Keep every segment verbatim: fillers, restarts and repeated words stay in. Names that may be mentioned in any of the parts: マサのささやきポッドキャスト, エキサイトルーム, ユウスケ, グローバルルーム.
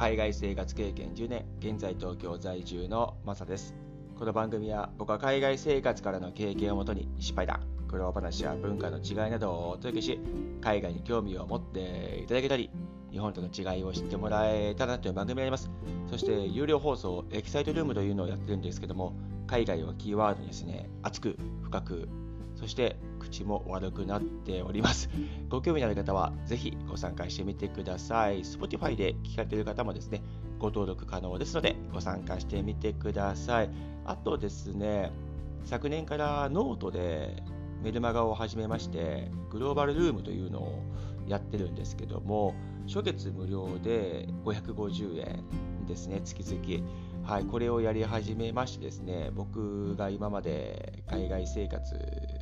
海外生活経験じゅうねん、現在東京在住のマサです。この番組は僕は海外生活からの経験をもとに失敗談、苦労話や文化の違いなどをお届けし、海外に興味を持っていただけたり、日本との違いを知ってもらえたらという番組になります。そして有料放送エキサイトルームというのをやってるんですけども、海外をキーワードにですね、熱く深く、そして口も悪くなっております。ご興味のある方はぜひご参加してみてください。 Spotify で聞かれている方もですね、ご登録可能ですのでご参加してみてください。あとですね、昨年からノートでメルマガを始めまして、グローバルルームというのをやってるんですけども、初月無料でごひゃくごじゅうえんですね、月々。はい、これをやり始めましてですね、僕が今まで海外生活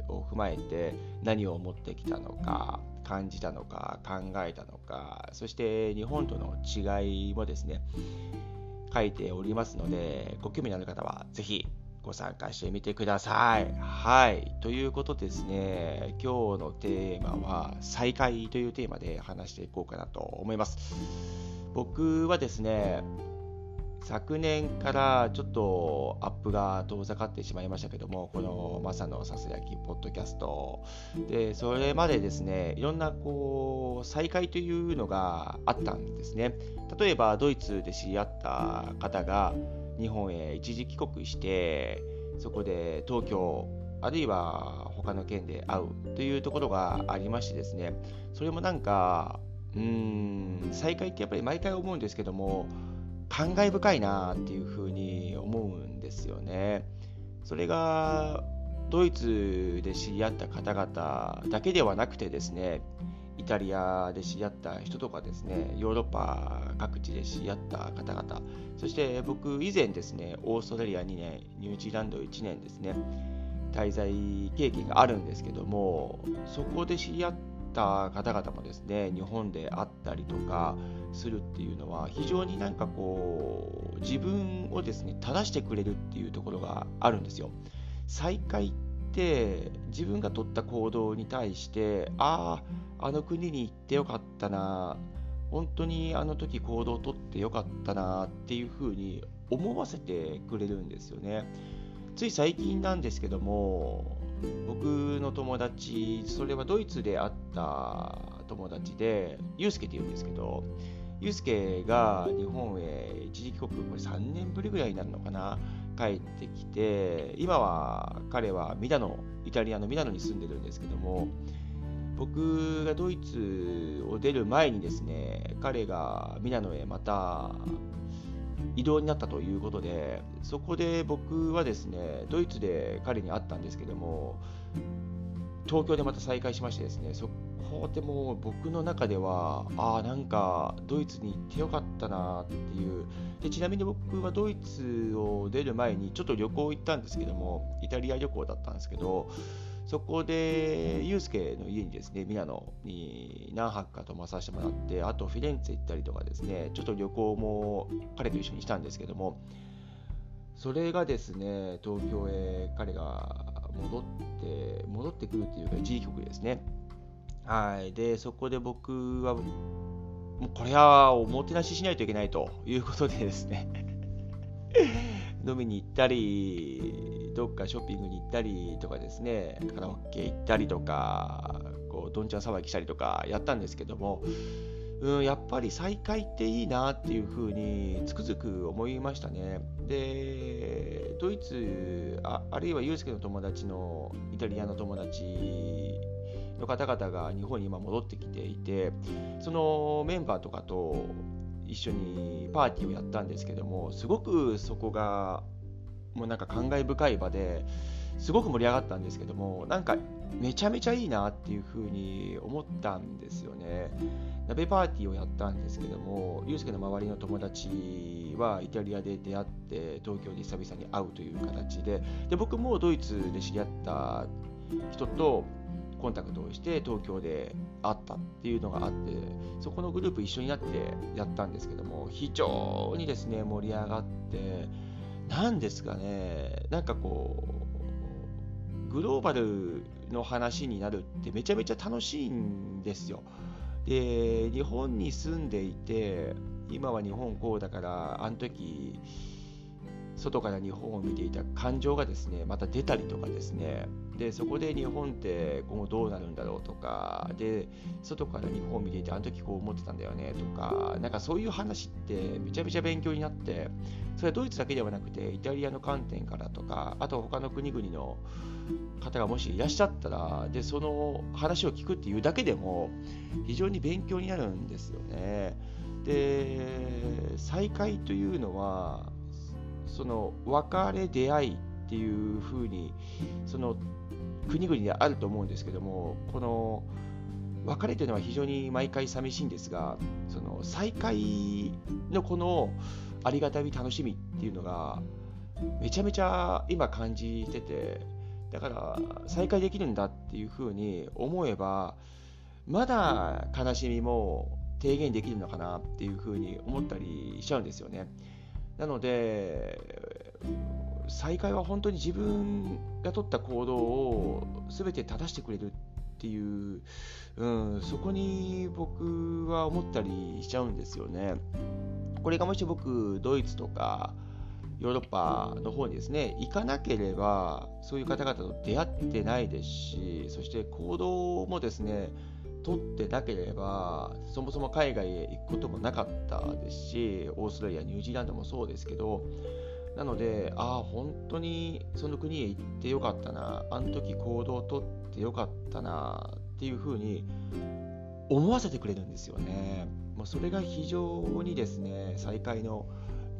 を踏まえて何を持ってきたのか、感じたのか、考えたのか、そして日本との違いもですね、書いておりますので、ご興味のある方はぜひご参加してみてください。はい、ということですね、今日のテーマは再会というテーマで話していこうかなと思います。僕はですね、昨年からちょっとアップが遠ざかってしまいましたけども、このマサのささやきポッドキャストで、それまでですね、いろんなこう再会というのがあったんですね。例えばドイツで知り合った方が日本へ一時帰国して、そこで東京あるいは他の県で会うというところがありましてですね、それもなんかうーん再会ってやっぱり毎回思うんですけども、感慨深いなっていうふうに思うんですよね。それがドイツで知り合った方々だけではなくてですね、イタリアで知り合った人とかですね、ヨーロッパ各地で知り合った方々、そして僕以前ですね、オーストラリアにねん、ニュージーランドいちねんですね、滞在経験があるんですけども、そこで知り合った方々もですね、日本であったりとかするっていうのは、非常になんかこう自分をですね正してくれるっていうところがあるんですよ。再会って自分が取った行動に対して、あああの国に行ってよかったな、本当にあの時行動を取ってよかったなっていうふうに思わせてくれるんですよね。つい最近なんですけども、僕の友達、それはドイツで会った友達で、ユウスケって言うんですけど、ユウスケが日本へ一時帰国、これさんねんぶりぐらいになるのかな、帰ってきて、今は彼はミラノ、イタリアのミラノに住んでるんですけども、僕がドイツを出る前にですね、彼がミラノへまた移動になったということで、そこで僕はですね、ドイツで彼に会ったんですけども、東京でまた再会しましてですね、そこでもう僕の中では、ああなんかドイツに行ってよかったなっていう。で、ちなみに僕はドイツを出る前にちょっと旅行行ったんですけども、イタリア旅行だったんですけど、そこでユースケの家にですね、ミラノに何泊か泊まさせてもらって、あとフィレンツェ行ったりとかですね、ちょっと旅行も彼と一緒にしたんですけども、それがですね、東京へ彼が戻って戻ってくるっていうか、一時帰国ですね。はい。で、そこで僕はもうこれはおもてなししないといけないということでですね飲みに行ったり、どっかショッピングに行ったりとかですね、カラオケ行ったりとか、こうどんちゃん騒ぎしたりとかやったんですけども、うん、やっぱり再会っていいなっていうふうにつくづく思いましたね。で、ドイツ あ, あるいはユースケの友達のイタリアの友達の方々が日本に今戻ってきていて、そのメンバーとかと一緒にパーティーをやったんですけども、すごくそこがもうなんか感慨深い場ですごく盛り上がったんですけども、なんかめちゃめちゃいいなっていう風に思ったんですよね。鍋パーティーをやったんですけども、ユウスケの周りの友達はイタリアで出会って東京で久々に会うという形で、で僕もドイツで知り合った人とコンタクトをして東京で会ったっていうのがあって、そこのグループ一緒になってやったんですけども、非常にですね盛り上がって、なんですかね、なんかこうグローバルの話になるってめちゃめちゃ楽しいんですよ。で、日本に住んでいて今は日本こうだから、あの時外から日本を見ていた感情がですねまた出たりとかですね、でそこで日本って今後どうなるんだろうとか、で外から日本を見ていてあの時こう思ってたんだよねとか、なんかそういう話ってめちゃめちゃ勉強になって、それはドイツだけではなくてイタリアの観点からとか、あと他の国々の方がもしいらっしゃったら、でその話を聞くっていうだけでも非常に勉強になるんですよね。で再会というのはその別れ出会いっていう風にその国々であると思うんですけども、この別れというのは非常に毎回寂しいんですが、その再会のこのありがたみ楽しみっていうのがめちゃめちゃ今感じてて、だから再会できるんだっていう風に思えばまだ悲しみも低減できるのかなっていう風に思ったりしちゃうんですよね。なので再会は本当に自分が取った行動を全て正してくれるっていう、うん、そこに僕は思ったりしちゃうんですよね。これがもし僕ドイツとかヨーロッパの方にですね行かなければそういう方々と出会ってないですし、そして行動もですね取ってなければそもそも海外へ行くこともなかったですし、オーストラリアニュージーランドもそうですけど、なのでああ本当にその国へ行ってよかったな、あの時行動を取ってよかったなっていう風に思わせてくれるんですよね。もうそれが非常にですね再会の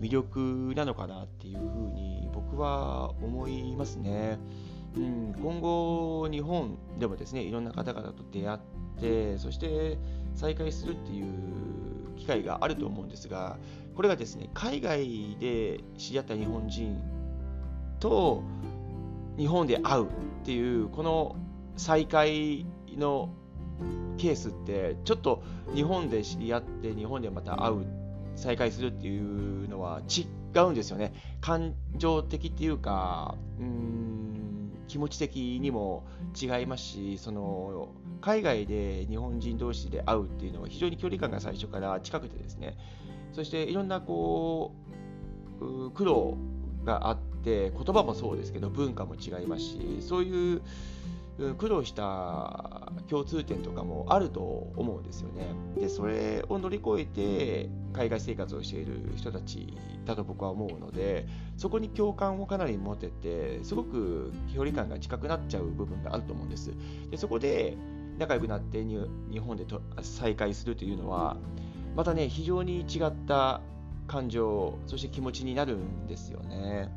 魅力なのかなっていう風に僕は思いますね、うん、今後日本でもですねいろんな方々と出会ってでそして再開するっていう機会があると思うんですが、これがですね海外で知り合った日本人と日本で会うっていうこの再会のケースって、ちょっと日本で知り合って日本でまた会う再会するっていうのは違うんですよね。感情的っていうか、うーん気持ち的にも違いますし、その海外で日本人同士で会うっていうのは非常に距離感が最初から近くてですね、そしていろんなこう苦労があって、言葉もそうですけど文化も違いますし、そういう苦労した共通点とかもあると思うんですよね。でそれを乗り越えて海外生活をしている人たちだと僕は思うので、そこに共感をかなり持ててすごく距離感が近くなっちゃう部分があると思うんです。でそこで仲良くなって日本でと再会するというのはまたね非常に違った感情そして気持ちになるんですよね。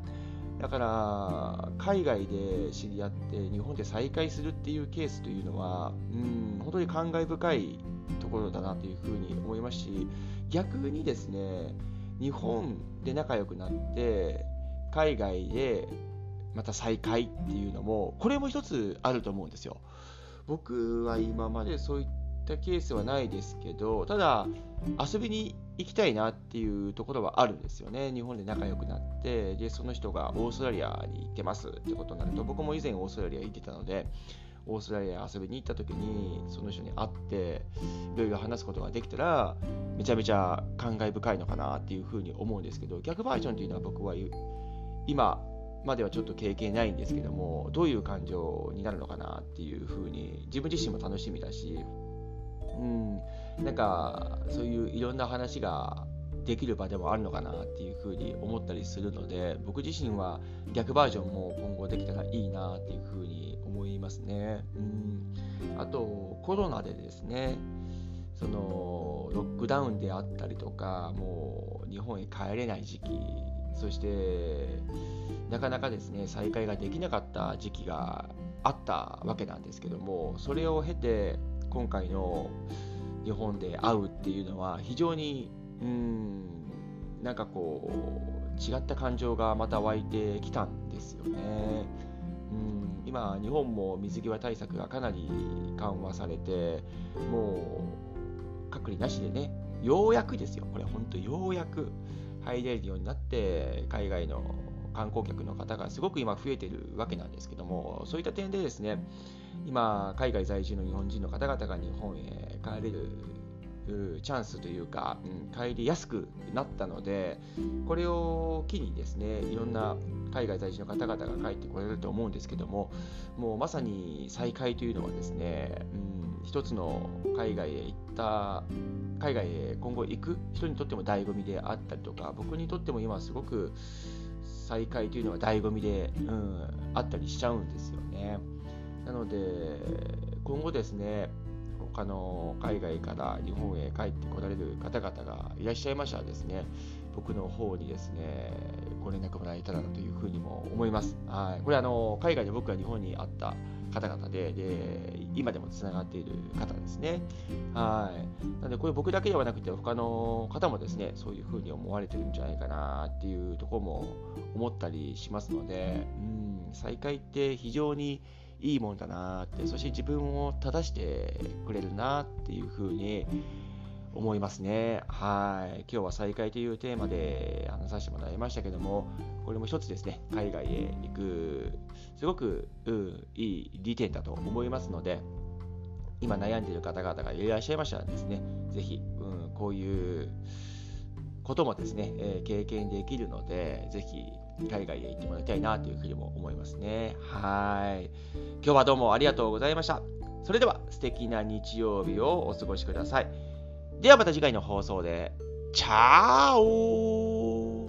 だから海外で知り合って日本で再会するっていうケースというのは、うん、本当に感慨深いところだなというふうに思いますし、逆にですね日本で仲良くなって海外でまた再会っていうのもこれも一つあると思うんですよ。僕は今までそういったケースはないですけど、ただ遊びに行きたいなっていうところはあるんですよね。日本で仲良くなって、でその人がオーストラリアに行ってますってことになると、僕も以前オーストラリア行ってたのでオーストラリア遊びに行った時にその人に会っていろいろ話すことができたらめちゃめちゃ感慨深いのかなっていうふうに思うんですけど、逆バージョンというのは僕は今まではちょっと経験ないんですけども、どういう感情になるのかなっていうふうに自分自身も楽しみだし、うん、なんかそういういろんな話ができる場でもあるのかなっていうふうに思ったりするので、僕自身は逆バージョンも今後できたらいいなっていうふうに思いますね、うん、あとコロナでですねそのロックダウンであったりとか、もう日本へ帰れない時期、そしてなかなかですね再会ができなかった時期があったわけなんですけども、それを経て今回の日本で会うっていうのは非常にうーんなんかこう違った感情がまた湧いてきたんですよね。うん今日本も水際対策がかなり緩和されて、もう隔離なしでねようやくですよ、これ本当ようやく入れるようになって海外の観光客の方がすごく今増えてるわけなんですけども、そういった点でですね今海外在住の日本人の方々が日本へ帰れるうチャンスというか、うん、帰りやすくなったので、これを機にですね、いろんな海外在住の方々が帰ってこれると思うんですけども、もうまさに再開というのはですね、うん、一つの海外へ行った海外へ今後行く人にとっても醍醐味であったりとか、僕にとっても今すごく再開というのは醍醐味で、うん、あったりしちゃうんですよね。なので今後ですね、他の海外から日本へ帰ってこられる方々がいらっしゃいましたらですね、僕の方にですねご連絡もらえたらなというふうにも思います。はい、これあの海外で僕が日本に会った方々 で, で今でもつながっている方ですね。はい、なのでこれ僕だけではなくて他の方もですね、そういうふうに思われてるんじゃないかなっていうところも思ったりしますので、うん、再会って非常にいいもんだなって、そして自分を正してくれるなっていうふうに思いますね。はい、今日は再会というテーマで話させてもらいましたけども、これも一つですね、海外へ行くすごく、うん、いい利点だと思いますので、今悩んでいる方々がいらっしゃいましたらですね、ぜひ、うん、こういうこともですね、えー、経験できるので、ぜひ海外へ行ってもらいたいなというふうにも思いますね。はい、今日はどうもありがとうございました。それでは素敵な日曜日をお過ごしください。ではまた次回の放送で。チャオ。